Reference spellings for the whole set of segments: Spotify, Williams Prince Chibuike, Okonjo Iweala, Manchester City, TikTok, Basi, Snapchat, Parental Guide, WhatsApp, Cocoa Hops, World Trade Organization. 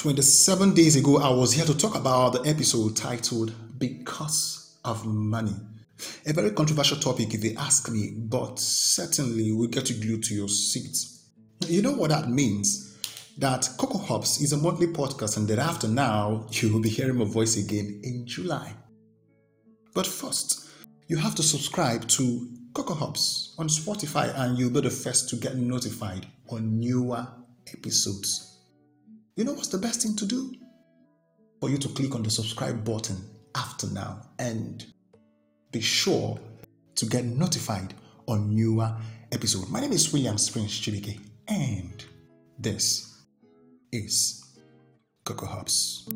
27 days ago, I was here to talk about the episode titled Because of Money. A very controversial topic, if they ask me, but certainly will get you glued to your seat. You know what that means? That Cocoa Hops is a monthly podcast, and thereafter now, you will be hearing my voice again in July. But first, you have to subscribe to Cocoa Hops on Spotify, and you'll be the first to get notified on newer episodes. You know what's the best thing to do? For you to click on the subscribe button after now, and be sure to get notified on newer episodes. My name is Williams Prince Chibuike, and this is Cocoa Hubs.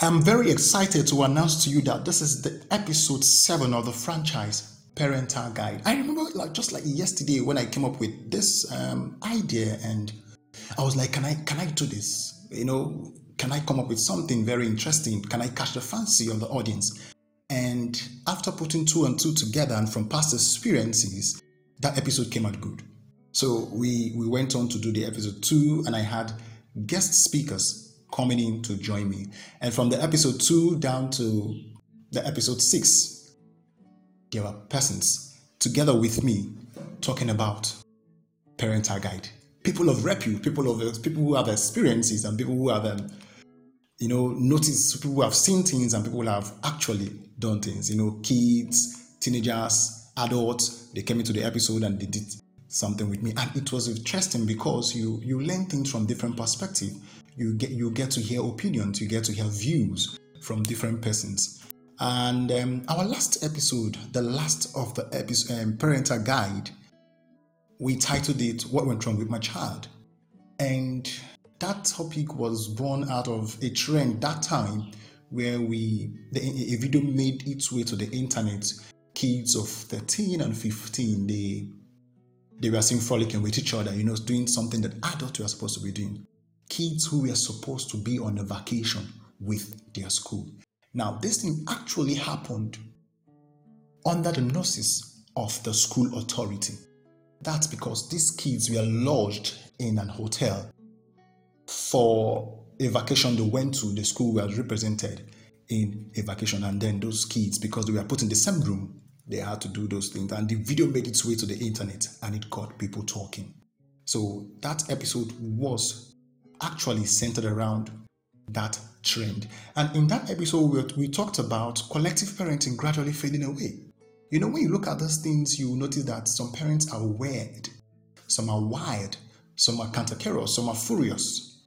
I'm very excited to announce to you that this is the episode 7 of the franchise Parental Guide. I remember just yesterday when I came up with this idea, and I was like, can I do this? You know, can I come up with something very interesting? Can I catch the fancy of the audience? And after putting two and two together and from past experiences, that episode came out good. So we went on to do the episode 2, and I had guest speakers coming in to join me. And from the episode 2 down to the episode 6, there were persons together with me talking about Parental Guide. People of repute, people who have experiences, and people who have notice, people who have seen things, and people who have actually done things. You know, kids, teenagers, adults, they came into the episode and they did something with me. And it was interesting because you learn things from different perspectives. You get to hear opinions, you get to hear views from different persons. And our last episode, the last of the episode, Parental Guide, we titled it, What Went Wrong With My Child? And that topic was born out of a trend that time where a video made its way to the internet. Kids of 13 and 15, they were seen frolicking with each other, doing something that adults were supposed to be doing. Kids who were supposed to be on a vacation with their school. Now, this thing actually happened under the noses of the school authority. That's because these kids were lodged in an hotel for a vacation they went to. The school was represented in a vacation, and then those kids, because they were put in the same room, they had to do those things, and the video made its way to the internet, and it got people talking. So that episode was actually centered around that trend, and in that episode we talked about collective parenting gradually fading away. When you look at those things, you notice that some parents are weird, some are wired, some are cantankerous, some are furious.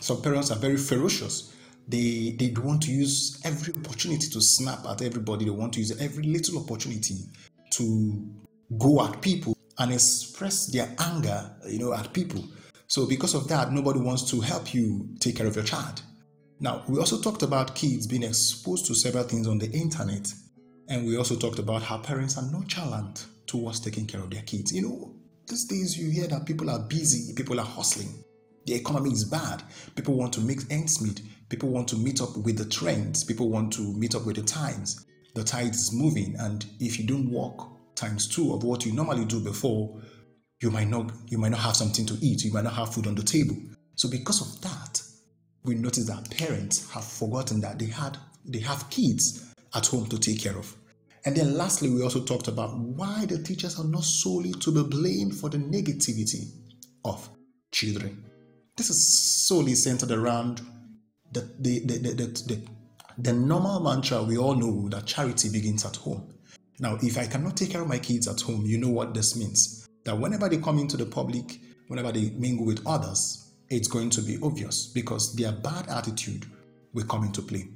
Some parents are very ferocious. They want to use every opportunity to snap at everybody. They want to use every little opportunity to go at people and express their anger, at people. So because of that, nobody wants to help you take care of your child. Now, we also talked about kids being exposed to several things on the internet. And we also talked about how parents are nonchalant towards taking care of their kids. These days you hear that people are busy, people are hustling. The economy is bad. People want to make ends meet. People want to meet up with the trends. People want to meet up with the times. The tide is moving, and if you don't work x2 of what you normally do before, you might not have something to eat. You might not have food on the table. So because of that, we notice that parents have forgotten that they have kids at home to take care of. And then lastly, we also talked about why the teachers are not solely to be blamed for the negativity of children. This is solely centered around the normal mantra we all know, that charity begins at home. Now, if I cannot take care of my kids at home, you know what this means. That whenever they come into the public, whenever they mingle with others, it's going to be obvious because their bad attitude will come into play.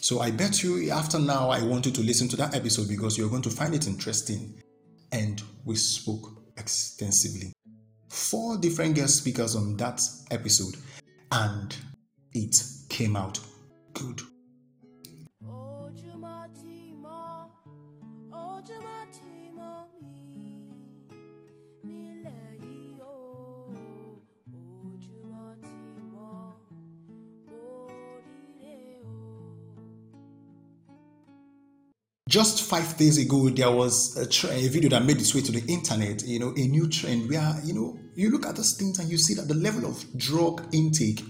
So I bet you after now, I want you to listen to that episode because you're going to find it interesting. And we spoke extensively. 4 different guest speakers on that episode, and it came out good. Just 5 days ago, there was a video that made its way to the internet, you know, a new trend where, you know, you look at those things and you see that the level of drug intake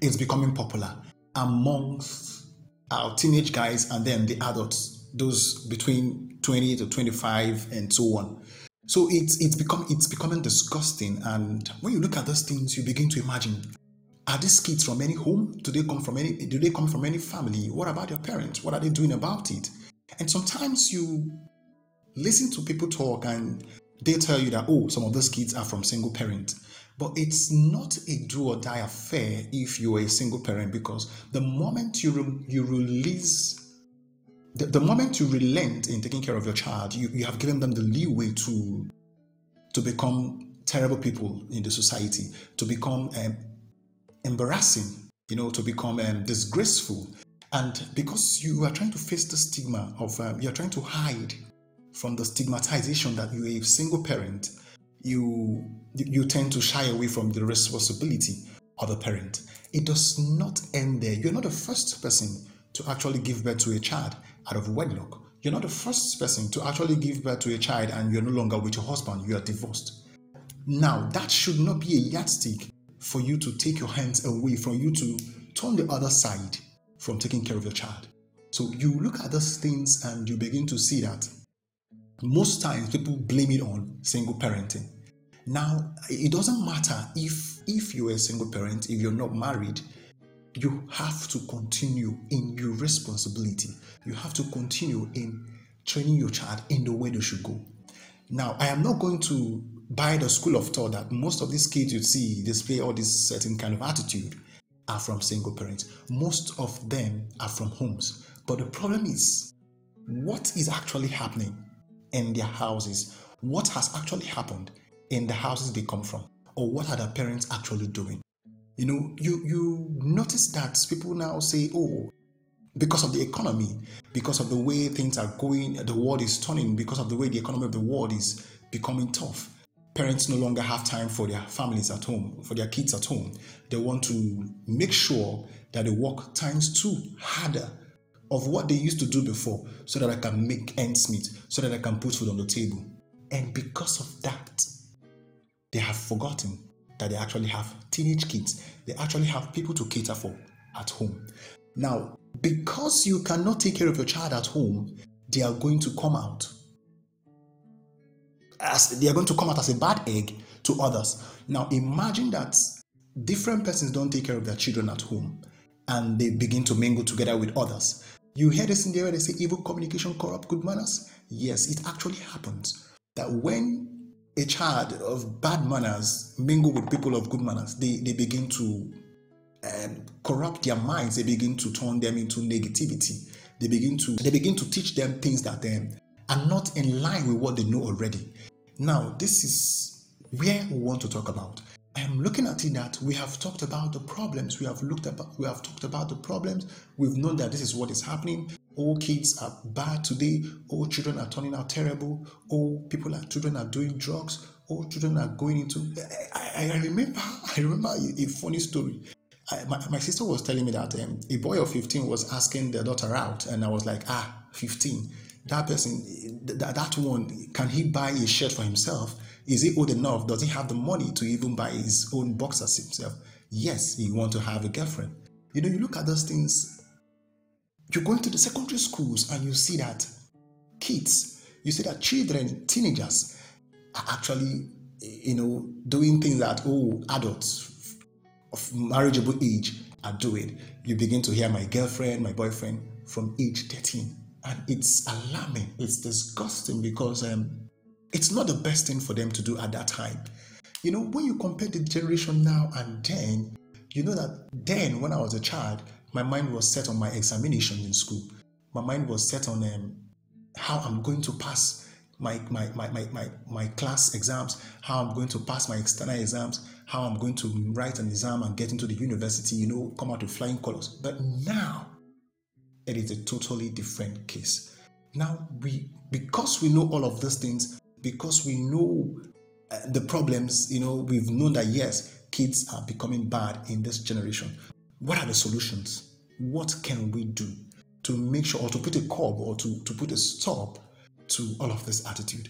is becoming popular amongst our teenage guys and then the adults, those between 20 to 25 and so on. So it's becoming disgusting. And when you look at those things, you begin to imagine, are these kids from any home? Do they come from any family? What about their parents? What are they doing about it? And sometimes you listen to people talk and they tell you that, oh, some of those kids are from single parents. But it's not a do or die affair if you are a single parent, because the moment you relent in taking care of your child, you have given them the leeway to become terrible people in the society, to become embarrassing, you know, to become disgraceful. And because you are trying to face the stigma of, you are trying to hide from the stigmatization that you are a single parent, you tend to shy away from the responsibility of a parent. It does not end there. You're not the first person to actually give birth to a child out of wedlock. You're not the first person to actually give birth to a child and you're no longer with your husband, you are divorced. Now, that should not be a yardstick for you to take your hands away, for you to turn the other side from taking care of your child. So you look at those things and you begin to see that most times people blame it on single parenting. Now, it doesn't matter if you're a single parent, if you're not married, you have to continue in your responsibility. You have to continue in training your child in the way they should go. Now, I am not going to buy the school of thought that most of these kids you see display all this certain kind of attitude are from single parents. Most of them are from homes. But the problem is, what is actually happening in their houses? What has actually happened in the houses they come from? Or what are their parents actually doing? You know, you notice that people now say, oh, because of the economy, because of the way things are going, the world is turning, because of the way the economy of the world is becoming tough. Parents no longer have time for their families at home, for their kids at home. They want to make sure that they work times two harder of what they used to do before so that I can make ends meet, so that I can put food on the table. And because of that, they have forgotten that they actually have teenage kids. They actually have people to cater for at home. Now, because you cannot take care of your child at home, they are going to come out. As a bad egg to others. Now imagine that different persons don't take care of their children at home and they begin to mingle together with others. You hear this in the area, they say evil communication corrupt good manners. Yes, it actually happens that when a child of bad manners mingle with people of good manners, they begin to corrupt their minds. They begin to turn them into negativity. They begin to teach them things that them are not in line with what they know already. Now, this is where we want to talk about. I am looking at it that we have talked about the problems. We have talked about the problems. We've known that this is what is happening. All kids are bad today. All children are turning out terrible. All children are doing drugs. All children are going into. I remember a funny story. My sister was telling me that a boy of 15 was asking their daughter out, and I was like, 15. That person, that one, can he buy a shirt for himself? Is he old enough? Does he have the money to even buy his own boxers himself? Yes, he wants to have a girlfriend. You know, you look at those things. You go into the secondary schools and you see that children, teenagers, are actually, you know, doing things that, adults of marriageable age are doing. You begin to hear my girlfriend, my boyfriend from age 13. And it's alarming, it's disgusting, because it's not the best thing for them to do at that time. You know, when you compare the generation now and then, you know that then, when I was a child, my mind was set on my examination in school. My mind was set on how I'm going to pass my class exams, how I'm going to pass my external exams, how I'm going to write an exam and get into the university, you know, come out with flying colors. But now, it is a totally different case. Now, because we know all of these things, because we know the problems, you know, we've known that, yes, kids are becoming bad in this generation. What are the solutions? What can we do? to make sure, or to put a curb, or to put a stop to all of this attitude.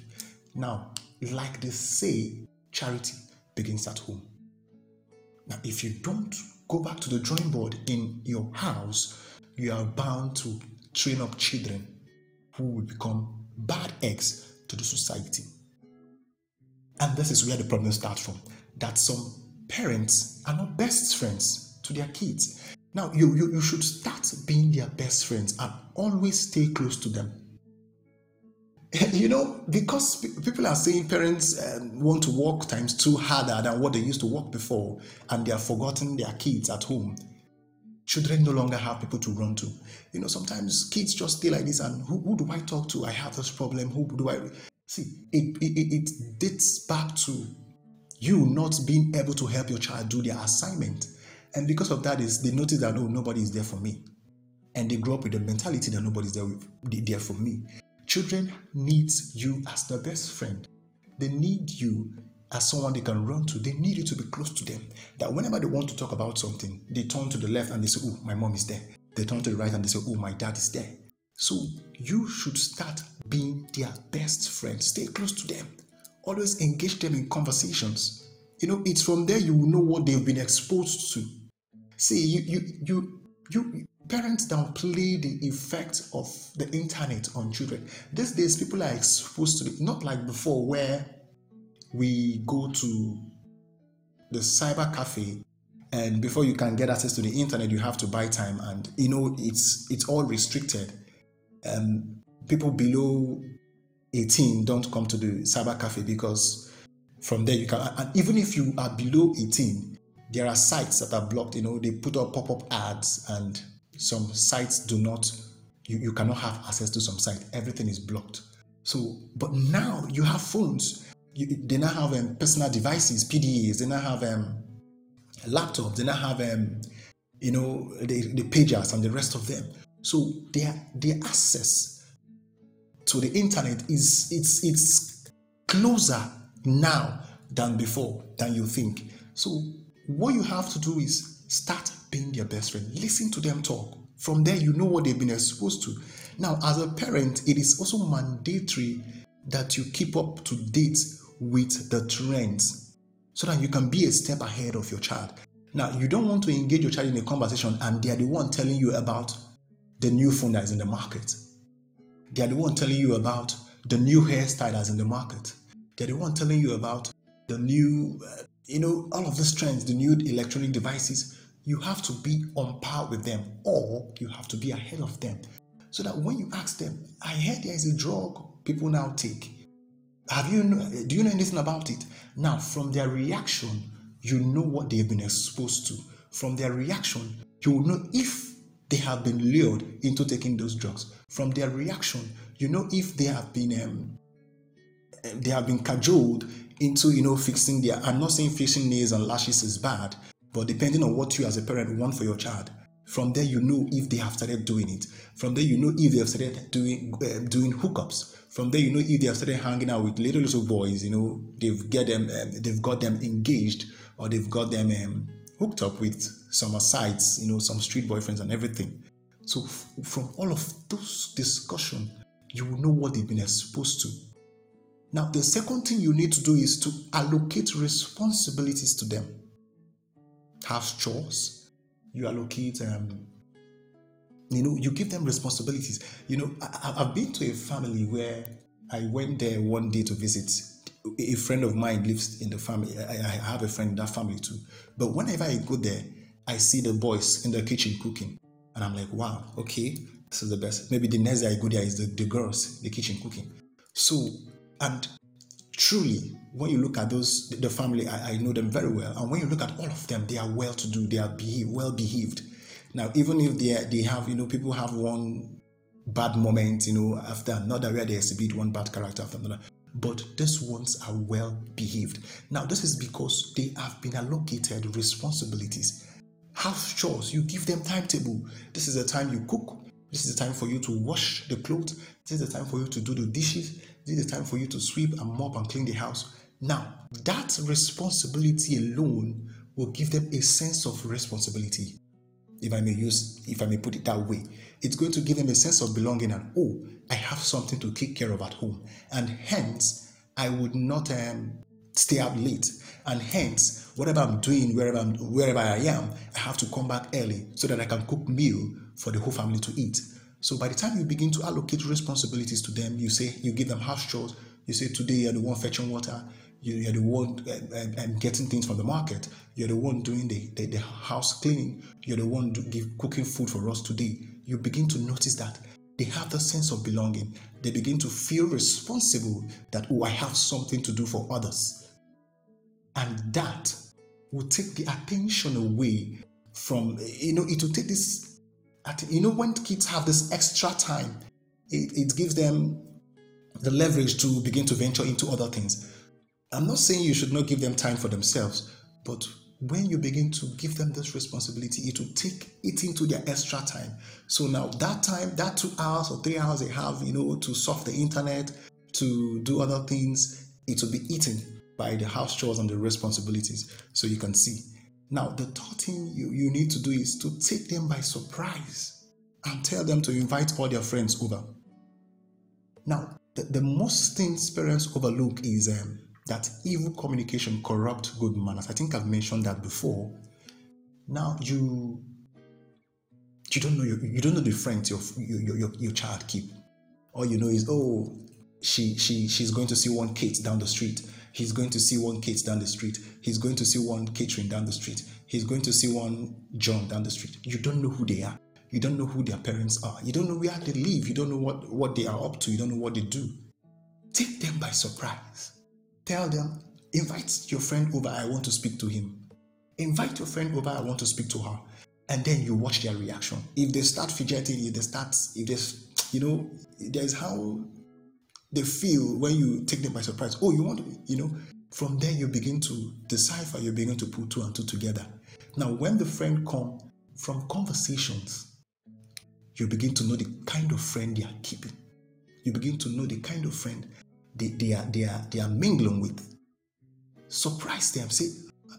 Now, like they say, charity begins at home. Now, if you don't go back to the drawing board in your house, you are bound to train up children who will become bad eggs to the society. And this is where the problem starts from, that some parents are not best friends to their kids. Now, you should start being their best friends and always stay close to them. You know, because people are saying parents want to work times two harder than what they used to work before, and they have forgotten their kids at home. Children no longer have people to run to. You know, sometimes kids just stay like this, and who do I talk to? I have this problem. Who do I... See, it dates back to you not being able to help your child do their assignment. And because of that, is they notice that, oh, nobody is there for me. And they grow up with the mentality that nobody's there for me. Children need you as their best friend. They need you as someone they can run to. They need you to be close to them. That whenever they want to talk about something, they turn to the left and they say, oh, my mom is there. They turn to the right and they say, oh, my dad is there. So you should start being their best friend. Stay close to them. Always engage them in conversations. You know, it's from there you will know what they've been exposed to. See, parents downplay the effect of the internet on children. These days, people are exposed to it, not like before where we go to the cyber cafe and before you can get access to the internet, you have to buy time, and you know it's all restricted. People below 18 don't come to the cyber cafe because from there you can, and even if you are below 18, there are sites that are blocked. You know, they put up pop-up ads, and some sites do not, you cannot have access to some site. Everything is blocked. So, but now you have phones. They now have personal devices, PDAs. They now have laptops. They now have the pagers and the rest of them. So their access to the internet is it's closer now than before, than you think. So what you have to do is start being their best friend. Listen to them talk. From there, you know what they've been exposed to. Now, as a parent, it is also mandatory that you keep up to date with the trends so that you can be a step ahead of your child. Now, you don't want to engage your child in a conversation and they are the one telling you about the new phone that is in the market. They are the one telling you about the new hairstyle that's in the market. They are the one telling you about the new... all of these trends, the new electronic devices. You have to be on par with them, or you have to be ahead of them. So that when you ask them, I heard there is a drug people now take. Do you know anything about it? Now, from their reaction, you know what they've been exposed to. From their reaction, you will know if they have been lured into taking those drugs. From their reaction, you know if they have been cajoled into fixing their... I'm not saying fixing nails and lashes is bad, but depending on what you as a parent want for your child, from there you know if they have started doing it. From there you know if they have started doing hookups. From there you know if they have started hanging out with little boys. They've got them engaged, or they've got them hooked up with some asides, some street boyfriends and everything. So from all of those discussion, you will know what they've been exposed to. Now, the second thing you need to do is to allocate responsibilities to them. Have chores. You allocate, you give them responsibilities. I've been to a family where I went there one day to visit. A friend of mine lives in the family. I have a friend in that family too. But whenever I go there, I see the boys in the kitchen cooking. And I'm like, wow, okay, this is the best. Maybe the next day I go there is the girls in the kitchen cooking. So... And truly, when you look at those, the family, I know them very well. And when you look at all of them, they are well-to-do. They are well-behaved. Now, even if they have, people have one bad moment, after another, where they exhibit one bad character after another. But these ones are well-behaved. Now, this is because they have been allocated responsibilities. House chores, you give them timetable. This is the time you cook. This is the time for you to wash the clothes. This is the time for you to do the dishes. This is the time for you to sweep and mop and clean the house. Now, that responsibility alone will give them a sense of responsibility. if I may put it that way. It's going to give them a sense of belonging and, oh, I have something to take care of at home. And hence, I would not stay up late. And hence, whatever I'm doing, wherever I am, I have to come back early so that I can cook meal for the whole family to eat. So by the time you begin to allocate responsibilities to them, you give them house chores. You say, today you're the one fetching water. You're the one getting things from the market. You're the one doing the house cleaning. You're the one cooking food for us today. You begin to notice that they have the sense of belonging. They begin to feel responsible that, oh, I have something to do for others. And that will take the attention away from, it will take this, when kids have this extra time, it gives them the leverage to begin to venture into other things. I'm not saying you should not give them time for themselves, but when you begin to give them this responsibility, it will take it into their extra time. So now that time, that 2 hours or 3 hours they have, to surf the internet, to do other things, it will be eaten by the house chores and the responsibilities. So you can see. Now, the third thing you need to do is to take them by surprise and tell them to invite all their friends over. Now, the most things parents overlook is that evil communication corrupts good manners. I think I've mentioned that before. Now you don't know the friends your child keep. All you know is, oh, she's going to see one Kate down the street. He's going to see one Kate down the street. He's going to see one Catherine down the street. He's going to see one John down the street. You don't know who they are. You don't know who their parents are. You don't know where they live. You don't know what they are up to. You don't know what they do. Take them by surprise. Tell them, invite your friend over, I want to speak to him. Invite your friend over, I want to speak to her. And then you watch their reaction. If they start fidgeting, there's how they feel when you take them by surprise. Oh, you want to, from there you begin to decipher, you begin to put two and two together. Now, when the friend comes from conversations, you begin to know the kind of friend they are keeping. You begin to know the kind of friend they are mingling with. Surprise them. Say,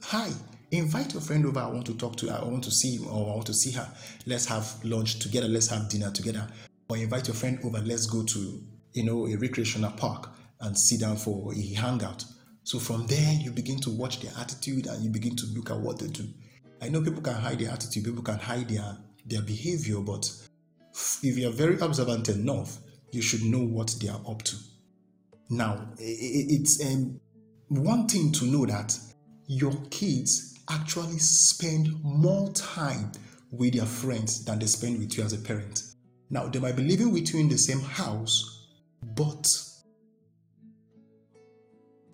hi, invite your friend over. I want to talk to her. I want to see him or I want to see her. Let's have lunch together. Let's have dinner together. Or invite your friend over. Let's go to, a recreational park and sit down for a hangout. So from there, you begin to watch their attitude and you begin to look at what they do. I know people can hide their attitude. People can hide their behavior. But if you are very observant enough, you should know what they are up to. Now, it's one thing to know that your kids actually spend more time with their friends than they spend with you as a parent. Now, they might be living with you in the same house, but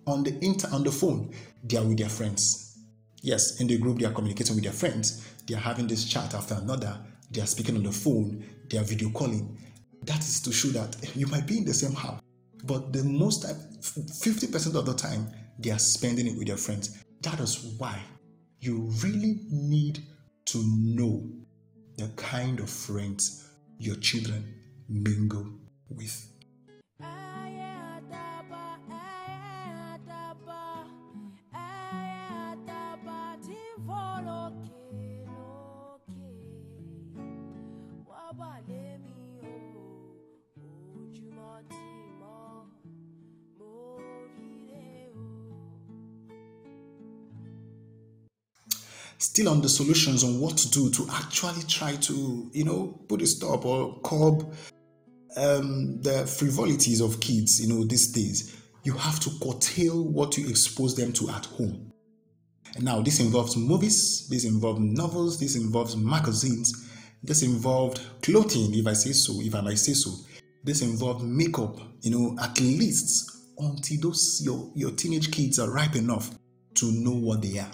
on the phone, they are with their friends. Yes, in the group, they are communicating with their friends. They are having this chat after another. They are speaking on the phone. They are video calling. That is to show that you might be in the same house, but the most time, 50% of the time, they are spending it with their friends. That is why you really need to know the kind of friends your children mingle with. Still on the solutions on what to do to actually try to, put a stop or curb the frivolities of kids, these days. You have to curtail what you expose them to at home. And now this involves movies, this involves novels, this involves magazines, this involved clothing, if I might say so. This involved makeup, at least until those your teenage kids are ripe enough to know what they are.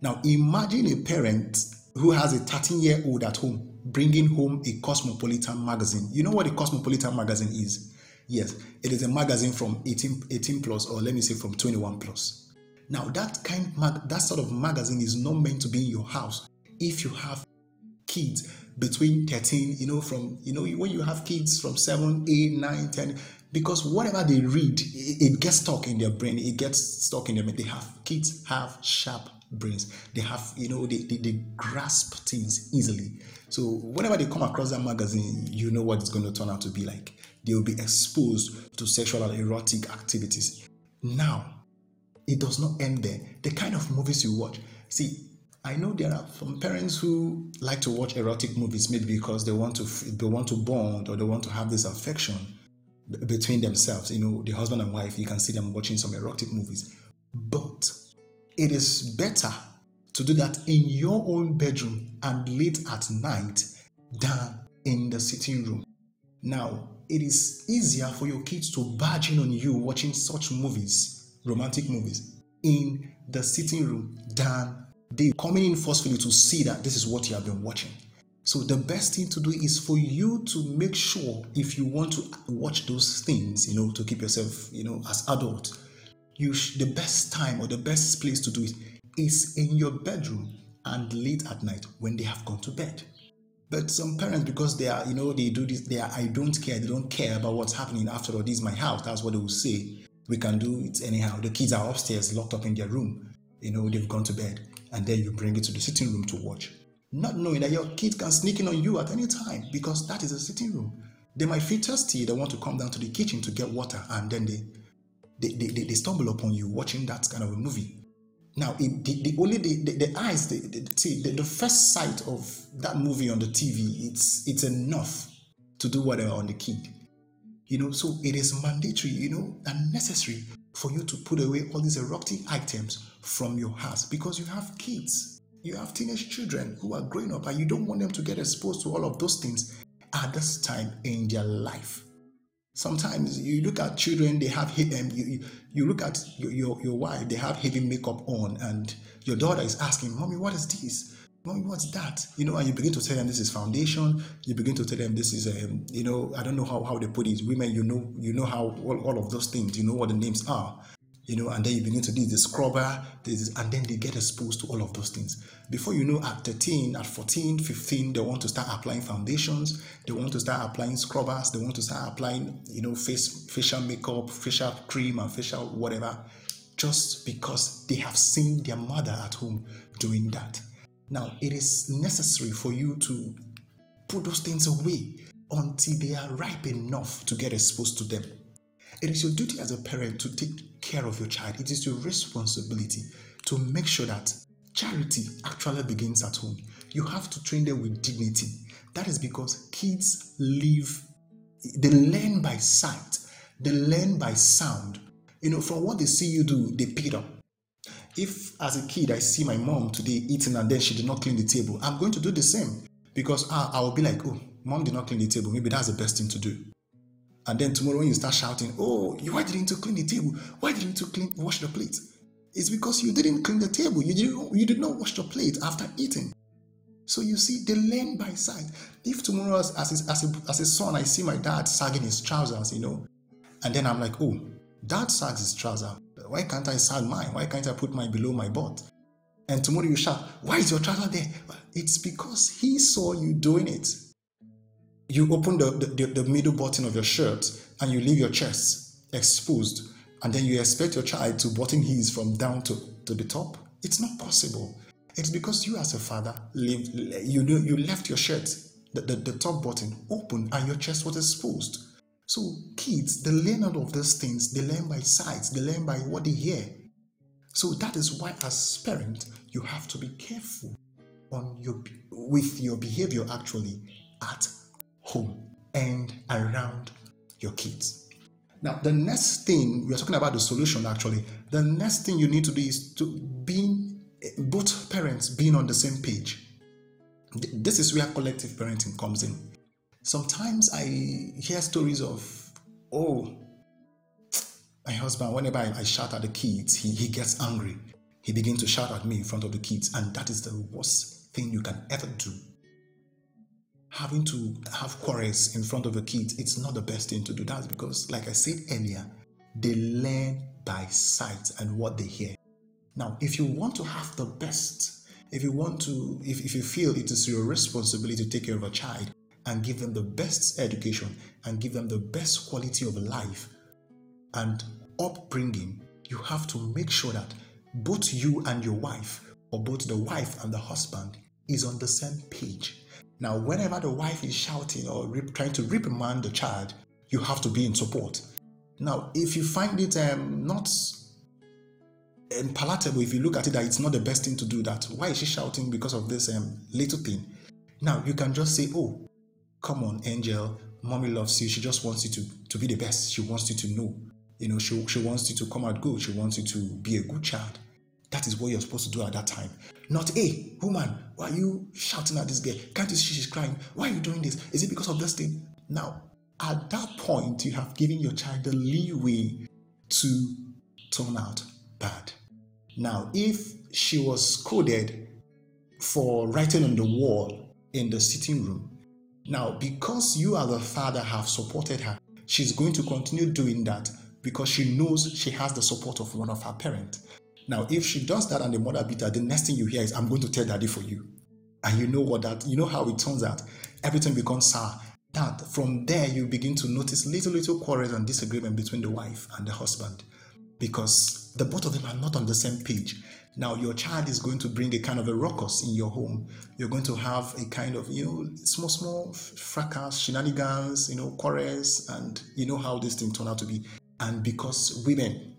Now, imagine a parent who has a 13-year-old at home bringing home a Cosmopolitan magazine. You know what a Cosmopolitan magazine is? Yes, it is a magazine from 18 plus, or let me say from 21 plus. Now, that sort of magazine is not meant to be in your house if you have kids between 13, when you have kids from 7, 8, 9, 10, because whatever they read, it gets stuck in their brain. They have, kids have sharp brains. They have, you know, they grasp things easily. So whenever they come across that magazine, you know what it's going to turn out to be like. They will be exposed to sexual and erotic activities. Now, it does not end there. The kind of movies you watch. See, I know there are some parents who like to watch erotic movies, maybe because they want to bond, or they want to have this affection between themselves. You know, the husband and wife, you can see them watching some erotic movies. But it is better to do that in your own bedroom and late at night than in the sitting room. Now, it is easier for your kids to barge in on you watching such movies, romantic movies, in the sitting room than they coming in forcefully to see that this is what you have been watching. So the best thing to do is for you to make sure, if you want to watch those things, you know, to keep yourself, you know, as adult, the best time or the best place to do it is in your bedroom and late at night when they have gone to bed. But some parents, because they are, you know, they do this, they are, I don't care, they don't care about what's happening. After all, this is my house. That's what they will say. We can do it anyhow. The kids are upstairs, locked up in their room. You know, they've gone to bed. And then you bring it to the sitting room to watch, not knowing that your kid can sneak in on you at any time, because that is a sitting room. They might feel thirsty. They want to come down to the kitchen to get water. And then they stumble upon you watching that kind of a movie. Now, the first sight of that movie on the TV, it's enough to do whatever on the kid. You know, so it is mandatory, you know, and necessary for you to put away all these erotic items from your house, because you have kids, you have teenage children who are growing up, and you don't want them to get exposed to all of those things at this time in their life. Sometimes you look at children, they have you look at your wife, they have heavy makeup on, and your daughter is asking, "Mommy, what is this? Mommy, what's that?" You know, and you begin to tell them this is foundation. You begin to tell them this is you know, I don't know how they put it. Women, you know how all of those things, you know what the names are, you know, and then you begin to do the scrubber, and then they get exposed to all of those things. Before you know, at 13, at 14, 15, they want to start applying foundations, they want to start applying scrubbers, they want to start applying, you know, facial makeup, facial cream, and facial whatever, just because they have seen their mother at home doing that. Now, it is necessary for you to put those things away until they are ripe enough to get exposed to them. It is your duty as a parent to take care of your child. It is your responsibility to make sure that charity actually begins at home. You have to train them with dignity. That is because kids they learn by sight, they learn by sound. You know, from what they see you do, they pick it up. If as a kid I see my mom today eating and then she did not clean the table, I'm going to do the same, because I will be like, "Oh, mom did not clean the table. Maybe that's the best thing to do." And then tomorrow when you start shouting, "Oh, why didn't you clean the table? Why didn't you wash the plate?" It's because you didn't clean the table. You did not wash the plate after eating. So you see, they learn by sight. If tomorrow as a son I see my dad sagging his trousers, you know, and then I'm like, "Oh, dad sags his trousers. Why can't I sag mine? Why can't I put mine below my butt?" And tomorrow you shout, "Why is your trouser there?" It's because he saw you doing it. You open the middle button of your shirt and you leave your chest exposed, and then you expect your child to button his from down to the top. It's not possible. It's because you as a father, you left your shirt, the top button open, and your chest was exposed. So kids, they learn all of those things. They learn by sight. They learn by what they hear. So that is why as parents, you have to be careful with your behavior actually at home and around your kids. Now, the next thing, we are talking about the solution actually. The next thing you need to do is to both parents being on the same page. This is where collective parenting comes in. Sometimes I hear stories of, "Oh, my husband, whenever I shout at the kids, he gets angry. He begins to shout at me in front of the kids," and that is the worst thing you can ever do. Having to have quarrels in front of the kids, it's not the best thing to do. That's because, like I said earlier, they learn by sight and what they hear. Now, if you want to have the best, if you feel it is your responsibility to take care of a child and give them the best education and give them the best quality of life and upbringing, you have to make sure that both you and your wife or both the wife and the husband is on the same page. Now, whenever the wife is shouting or trying to reprimand the child, you have to be in support. Now, if you find it not palatable, if you look at it that it's not the best thing to do that, why is she shouting because of this little thing? Now, you can just say, oh, come on, Angel, mommy loves you. She just wants you to be the best. She wants you to know. You know, she wants you to come out good. She wants you to be a good child. That is what you're supposed to do at that time. Not, hey, woman, why are you shouting at this girl? Can't you see she's crying? Why are you doing this? Is it because of this thing? Now, at that point, you have given your child the leeway to turn out bad. Now, if she was scolded for writing on the wall in the sitting room, now, because you as a father have supported her, she's going to continue doing that because she knows she has the support of one of her parents. Now, if she does that and the mother beat her, the next thing you hear is, I'm going to tell daddy for you. And you know what that, you know how it turns out. Everything becomes sour. That from there, you begin to notice little quarrels and disagreement between the wife and the husband because the both of them are not on the same page. Now, your child is going to bring a kind of a ruckus in your home. You're going to have a kind of, you know, small fracas, shenanigans, you know, quarrels, and you know how this thing turned out to be. And because women,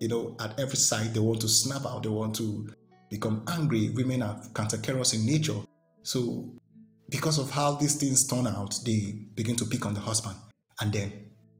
you know, at every side, they want to snap out, they want to become angry. Women are cantankerous in nature. So because of how these things turn out, they begin to pick on the husband and then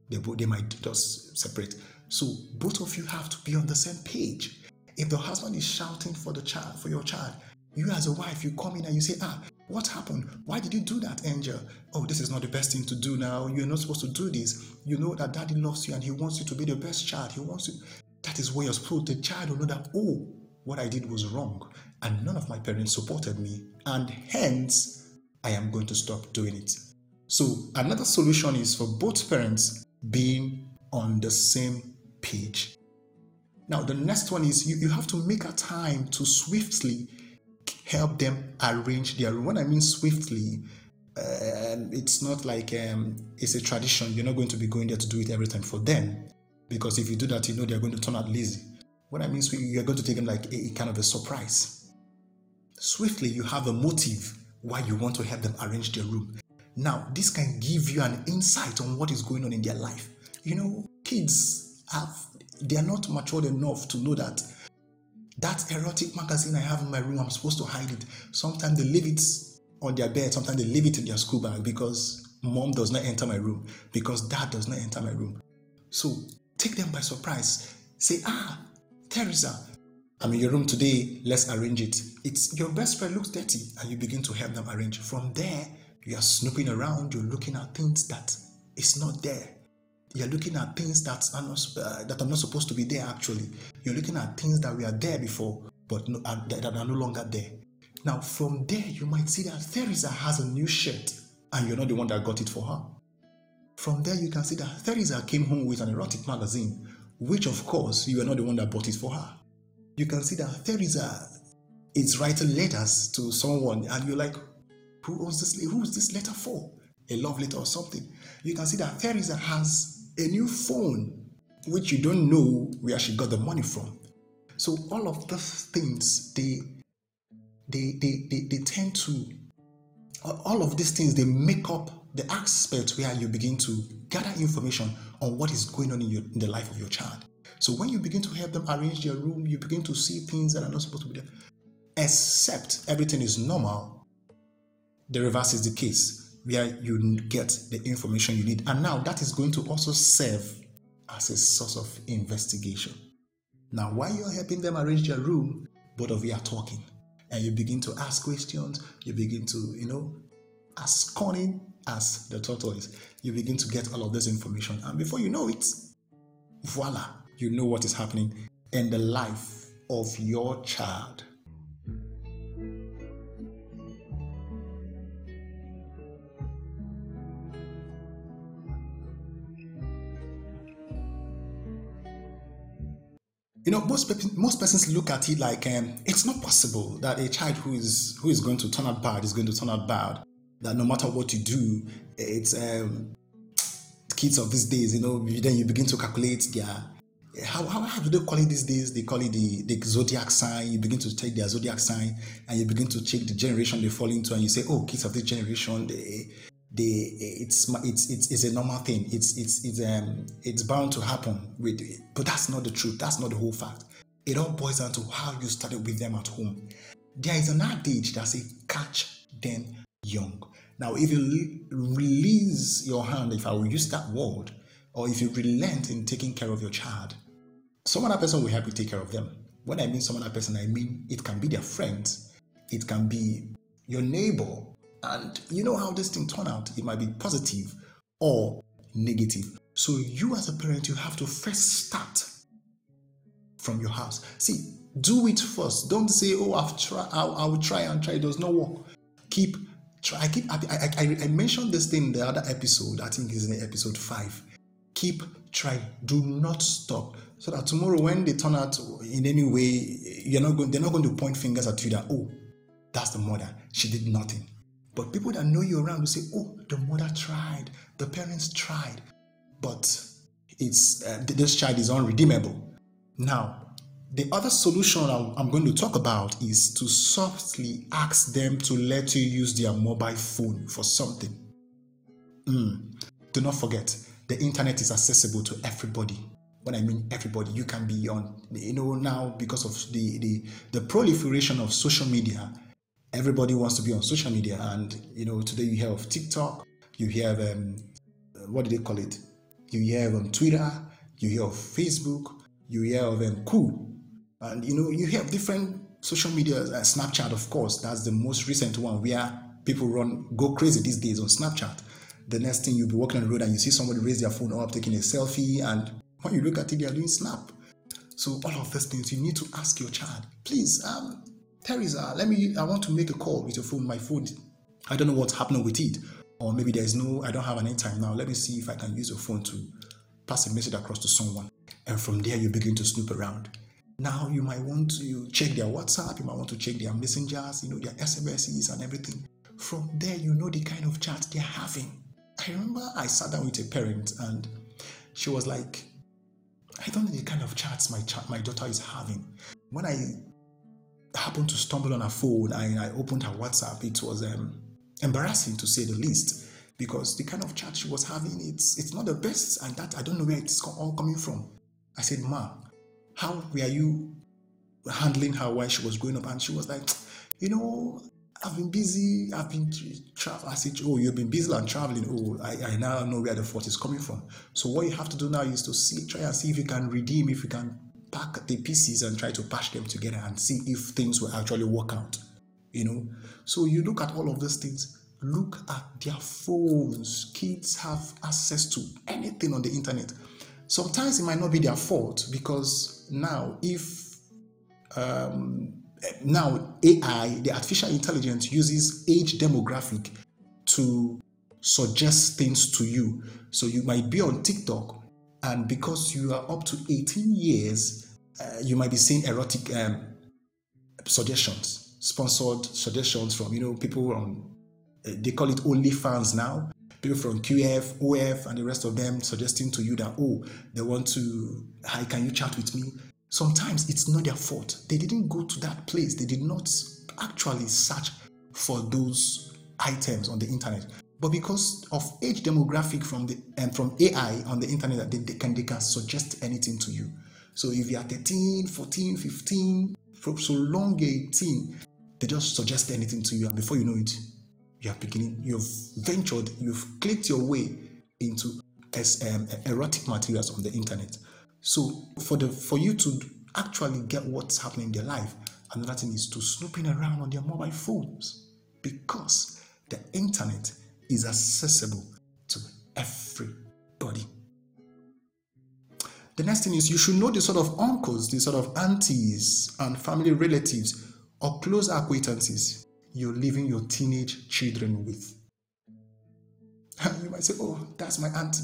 they might just separate. So both of you have to be on the same page. If the husband is shouting for the child, for your child, you as a wife, you come in and you say, ah, what happened? Why did you do that, Angel? Oh, this is not the best thing to do now. You're not supposed to do this. You know that daddy loves you and he wants you to be the best child. He wants you. That is where you're supposed to. The child will know that, oh, what I did was wrong and none of my parents supported me and hence I am going to stop doing it. So another solution is for both parents being on the same page. Now the next one is you have to make a time to swiftly help them arrange their room. When I mean swiftly, it's not like it's a tradition. You're not going to be going there to do it every time for them. Because if you do that, you know they're going to turn out lazy. What I mean is you're going to take them like a kind of a surprise. Swiftly, you have a motive why you want to help them arrange their room. Now, this can give you an insight on what is going on in their life. You know, kids they are not matured enough to know that that erotic magazine I have in my room, I'm supposed to hide it. Sometimes they leave it on their bed. Sometimes they leave it in their school bag because mom does not enter my room, because dad does not enter my room. So, take them by surprise. Say, Teresa, I'm in your room today. Let's arrange it. It's your best friend looks dirty and you begin to help them arrange. From there, you are snooping around. You're looking at things that is not there. You're looking at things that are not supposed to be there actually. You're looking at things that were there before that are no longer there. Now, from there, you might see that Teresa has a new shirt and you're not the one that got it for her. From there, you can see that Teresa came home with an erotic magazine, which, of course, you are not the one that bought it for her. You can see that Teresa is writing letters to someone, and you're like, who owns this? Who is this letter for? A love letter or something. You can see that Teresa has a new phone, which you don't know where she got the money from. So all of those things, they tend to, all of these things, they make up the aspect where you begin to gather information on what is going on in the life of your child. So when you begin to help them arrange their room, you begin to see things that are not supposed to be there. Except everything is normal, the reverse is the case, where you get the information you need. And now that is going to also serve as a source of investigation. Now while you're helping them arrange their room, both of you are talking. And you begin to ask questions, you begin to, you know, ask cunning, as the tortoise, you begin to get all of this information, and before you know it, voila, you know what is happening in the life of your child. You know, most persons look at it like it's not possible that a child who is going to turn out bad is going to turn out bad. That no matter what you do, it's kids of these days, you know, then you begin to calculate their how do they call it these days? They call it the zodiac sign. You begin to take their zodiac sign and you begin to check the generation they fall into, and you say, oh, kids of this generation, it's a normal thing. It's bound to happen with it. But that's not the truth. That's not the whole fact. It all boils down to how you started with them at home. There is an adage that says, catch them young. Now, if you release your hand, if I will use that word, or if you relent in taking care of your child, some other person will help you take care of them. When I mean some other person, I mean it can be their friends, it can be your neighbor, and you know how this thing turn out. It might be positive or negative. So you as a parent, you have to first start from your house. See, do it first. Don't say, oh, I will try. It does not work. I mentioned this thing in the other episode. I think it's in episode 5. Keep trying. Do not stop. So that tomorrow when they turn out in any way, they're not going to point fingers at you that, oh, that's the mother, she did nothing. But people that know you around will say, oh, the mother tried, the parents tried, but this child is unredeemable. Now, the other solution I'm going to talk about is to softly ask them to let you use their mobile phone for something. Do not forget, the internet is accessible to everybody. When I mean everybody, you can be on, now because of the proliferation of social media, everybody wants to be on social media. And, today you hear of TikTok, you hear of, you hear of Twitter, you hear of Facebook, you hear of Cool. And you have different social media, Snapchat, of course, that's the most recent one where people go crazy these days on Snapchat. The next thing, you'll be walking on the road and you see somebody raise their phone up, taking a selfie, and when you look at it, they are doing Snap. So all of those things, you need to ask your child, please, Teresa, I want to make a call with your phone. My phone, I don't know what's happening with it. Or maybe I don't have an end time now. Let me see if I can use your phone to pass a message across to someone. And from there, you begin to snoop around. Now you might want to check their WhatsApp, you might want to check their messengers, their SMSs and everything. From there, the kind of chat they're having. I remember I sat down with a parent and she was like, I don't know the kind of chats my daughter is having. When I happened to stumble on her phone and I opened her WhatsApp, it was embarrassing to say the least, because the kind of chat she was having, it's not the best, and that I don't know where it's all coming from. I said, Ma, how were you handling her while she was growing up? And she was like, I've been busy, I've been traveling. I said, oh, you've been busy and traveling. Oh, I now know where the fault is coming from. So what you have to do now is to try and see if you can redeem, if you can pack the pieces and try to patch them together and see if things will actually work out. So you look at all of these things. Look at their phones. Kids have access to anything on the internet. Sometimes it might not be their fault, because now AI, the artificial intelligence, uses age demographic to suggest things to you. So you might be on TikTok, and because you are up to 18 years, you might be seeing erotic suggestions, sponsored suggestions from, people on, they call it OnlyFans now, people from QF, OF, and the rest of them suggesting to you that, oh, they want to, hi, can you chat with me? Sometimes it's not their fault. They didn't go to that place. They did not actually search for those items on the internet. But because of age demographic from AI on the internet, they can suggest anything to you. So if you are 13, 14, 15, for so long you're 18, they just suggest anything to you. And before you know it, you've ventured, you've clicked your way into erotic materials on the internet. So for you to actually get what's happening in their life, another thing is to snooping around on their mobile phones, because the internet is accessible to everybody. The next thing is you should know the sort of uncles, the sort of aunties and family relatives or close acquaintances you're leaving your teenage children with. You might say, oh, that's my auntie.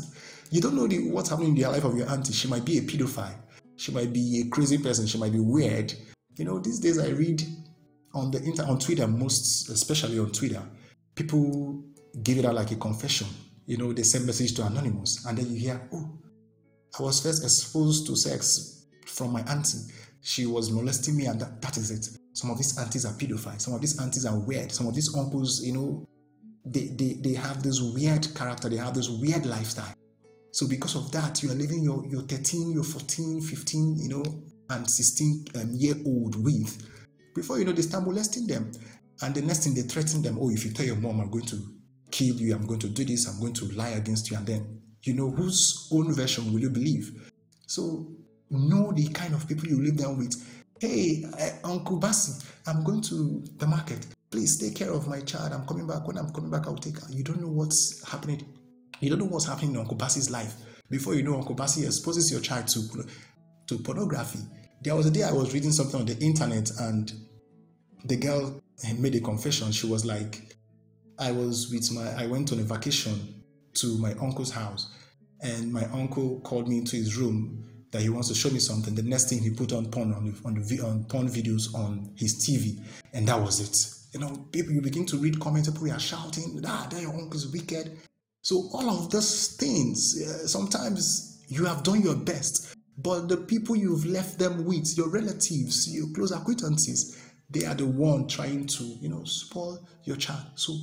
You don't know what's happening in the life of your auntie. She might be a pedophile. She might be a crazy person. She might be weird. These days I read on the internet, on Twitter, most especially on Twitter, people give it out like a confession. They send message to Anonymous, and then you hear, oh, I was first exposed to sex from my auntie. She was molesting me, and that is it. Some of these aunties are pedophiles. Some of these aunties are weird. Some of these uncles, you know, they have this weird character. They have this weird lifestyle. So because of that, you are living your 13, your 14, 15, you know, and 16-year-old with. Before you know, they start molesting them. And the next thing, they threaten them. Oh, if you tell your mom, I'm going to kill you. I'm going to do this. I'm going to lie against you. And then, you know, whose own version will you believe? So know the kind of people you live down with. Hey, Uncle Basi, I'm going to the market. Please take care of my child. I'm coming back. When I'm coming back, I'll take her. You don't know what's happening. You don't know what's happening in Uncle Basi's life. Before you know, Uncle Basi exposes your child to pornography. There was a day I was reading something on the internet, and the girl made a confession. She was like, I went on a vacation to my uncle's house, and my uncle called me into his room that he wants to show me something. The next thing, he put on porn videos on his TV, and that was it. You know, people, you begin to read comments, people are shouting, that your uncle's wicked. So all of those things, sometimes you have done your best, but the people you've left them with, your relatives, your close acquaintances, they are the one trying to, you know, spoil your child. So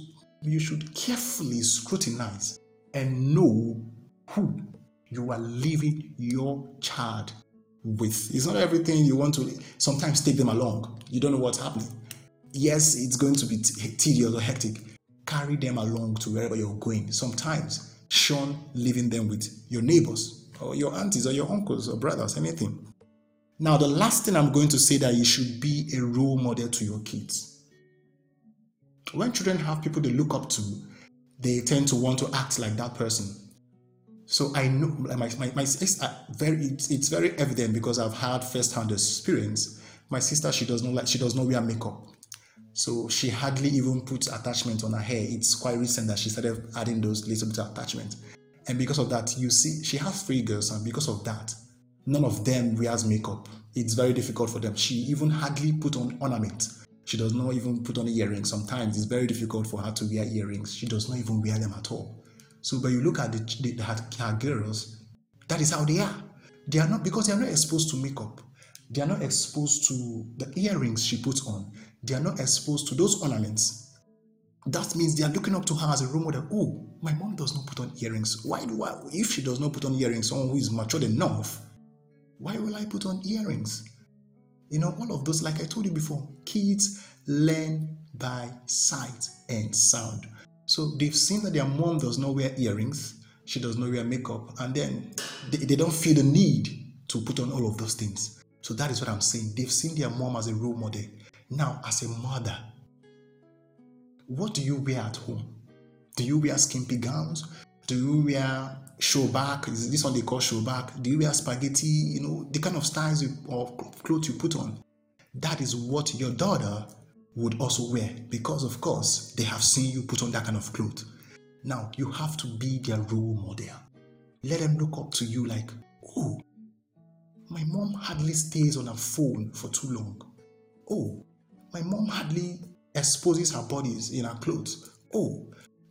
you should carefully scrutinize and know who you are leaving your child with. It's not everything you want to. Sometimes take them along. You don't know what's happening. Yes, it's going to be tedious or hectic. Carry them along to wherever you're going. Sometimes shun leaving them with your neighbors or your aunties or your uncles or brothers, anything. Now, the last thing I'm going to say, that you should be a role model to your kids. When children have people they look up to, they tend to want to act like that person. So I know my sister, it's very evident, because I've had first-hand experience. My sister, she does not wear makeup. So she hardly even puts attachments on her hair. It's quite recent that she started adding those little bit of attachments. And because of that, you see, she has three girls, and because of that, none of them wears makeup. It's very difficult for them. She even hardly put on ornament. She does not even put on earrings. Sometimes it's very difficult for her to wear earrings. She does not even wear them at all. So when you look at her girls, that is how they are. They are not, because they are not exposed to makeup. They are not exposed to the earrings she puts on. They are not exposed to those ornaments. That means they are looking up to her as a role model. Oh, my mom does not put on earrings. Why, if she does not put on earrings, someone who is matured enough, why will I put on earrings? You know, all of those, like I told you before, kids learn by sight and sound. So they've seen that their mom does not wear earrings, she does not wear makeup, and then they don't feel the need to put on all of those things. So that is what I'm saying. They've seen their mom as a role model. Now, as a mother, what do you wear at home? Do you wear skimpy gowns? Do you wear showback? Is this one they call showback? Do you wear spaghetti? You know, the kind of styles or clothes you put on. That is what your daughter would also wear, because of course they have seen you put on that kind of clothes. Now you have to be their role model. Let them look up to you like, oh, my mom hardly stays on her phone for too long. Oh, my mom hardly exposes her bodies in her clothes. Oh,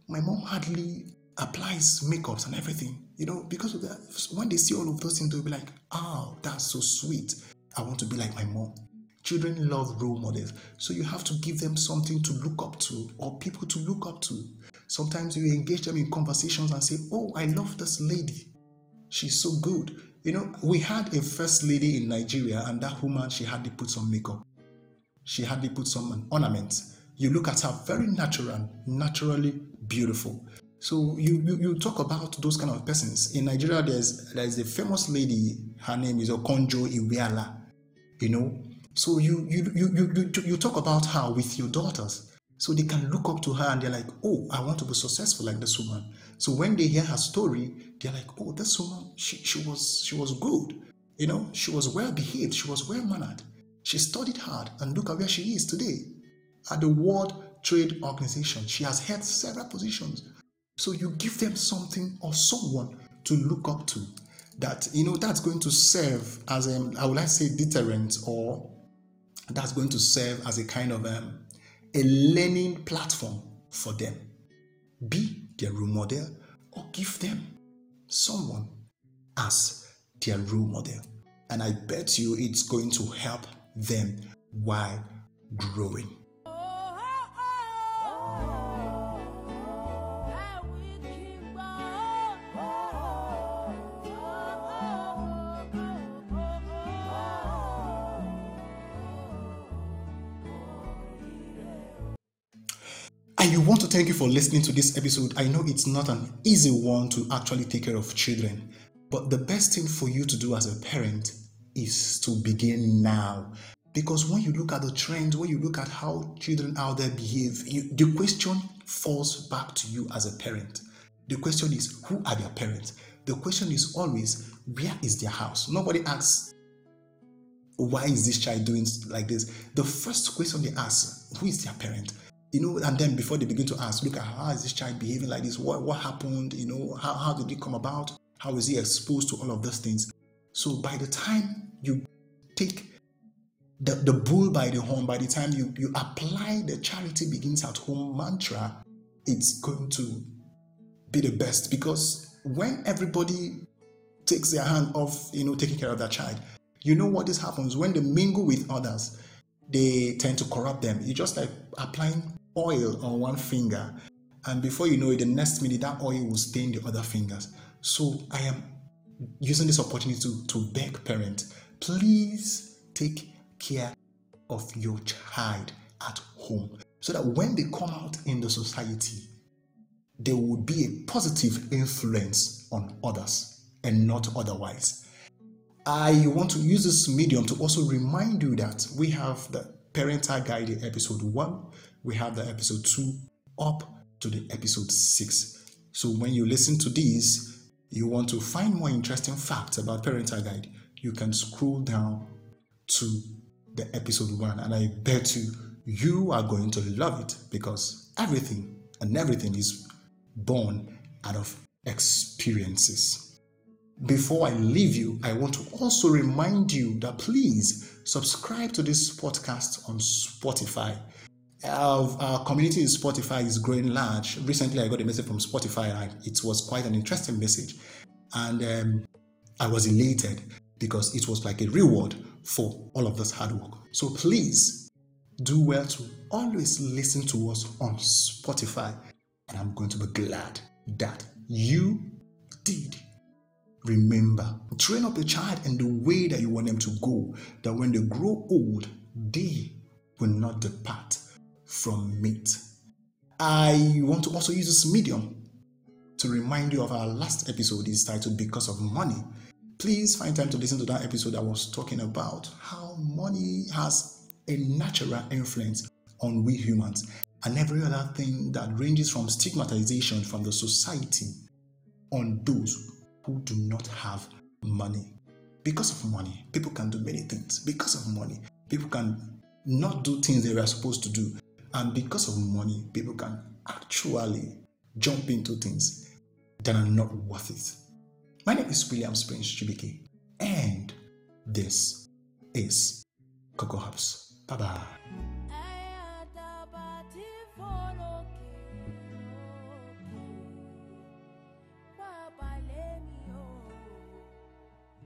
my mom hardly applies makeups and everything, you know, because of that. When they see all of those things, they'll be like, oh, that's so sweet. I want to be like my mom. Children love role models. So you have to give them something to look up to, or people to look up to. Sometimes you engage them in conversations and say, oh, I love this lady. She's so good. You know, we had a first lady in Nigeria, and that woman, she hardly put some makeup. She hardly put some ornament. You look at her, very natural, naturally beautiful. So you talk about those kind of persons. In Nigeria, there's a famous lady. Her name is Okonjo Iweala. You know, so you talk about her with your daughters, so they can look up to her and they're like, oh, I want to be successful like this woman. So when they hear her story, they're like, oh, this woman, she was good. You know, she was well behaved. She was well mannered. She studied hard, and look at where she is today, at the World Trade Organization. She has held several positions. So you give them something or someone to look up to, that, you know, that's going to serve as deterrent, or that's going to serve as a kind of a learning platform for them. Be their role model, or give them someone as their role model. And I bet you it's going to help them while growing. I want to thank you for listening to this episode. I know it's not an easy one to actually take care of children, but the best thing for you to do as a parent is to begin now. Because when you look at the trends, when you look at how children out there behave, the question falls back to you as a parent. The question is, who are their parents? The question is always, where is their house? Nobody asks, why is this child doing like this? The first question they ask, who is their parent? You know, and then before they begin to ask, look at how is this child behaving like this? What happened? You know, how did it come about? How is he exposed to all of those things? So by the time you take the bull by the horn, by the time you apply the charity begins at home mantra, it's going to be the best. Because when everybody takes their hand off, you know, taking care of their child, you know what this happens when they mingle with others, they tend to corrupt them. It's just like applying oil on one finger, and before you know it, the next minute that oil will stain the other fingers. So I am using this opportunity to beg parents, please take care of your child at home, so that when they come out in the society, they will be a positive influence on others and not otherwise. I want to use this medium to also remind you that we have the Parental Guide episode 1, we have the episode 2 up to the episode 6. So when you listen to these, you want to find more interesting facts about Parental Guide, you can scroll down to the episode 1, and I bet you are going to love it, because everything is born out of experiences. Before I leave you, I want to also remind you that please subscribe to this podcast on Spotify. Our community in Spotify is growing large. Recently, I got a message from Spotify, and it was quite an interesting message. And I was elated because it was like a reward for all of this hard work. So please do well to always listen to us on Spotify. And I'm going to be glad that you did. Remember, train up a child in the way that you want them to go, that when they grow old, they will not depart from it. I want to also use this medium to remind you of our last episode. It's titled Because of Money. Please find time to listen to that episode. I was talking about how money has a natural influence on we humans and every other thing that ranges from stigmatization from the society on those who do not have money. Because of money, people can do many things. Because of money, people can not do things they were supposed to do. And because of money, people can actually jump into things that are not worth it. My name is Williams Prince Chibuike, and this is Cocoa Hubs. Bye-bye.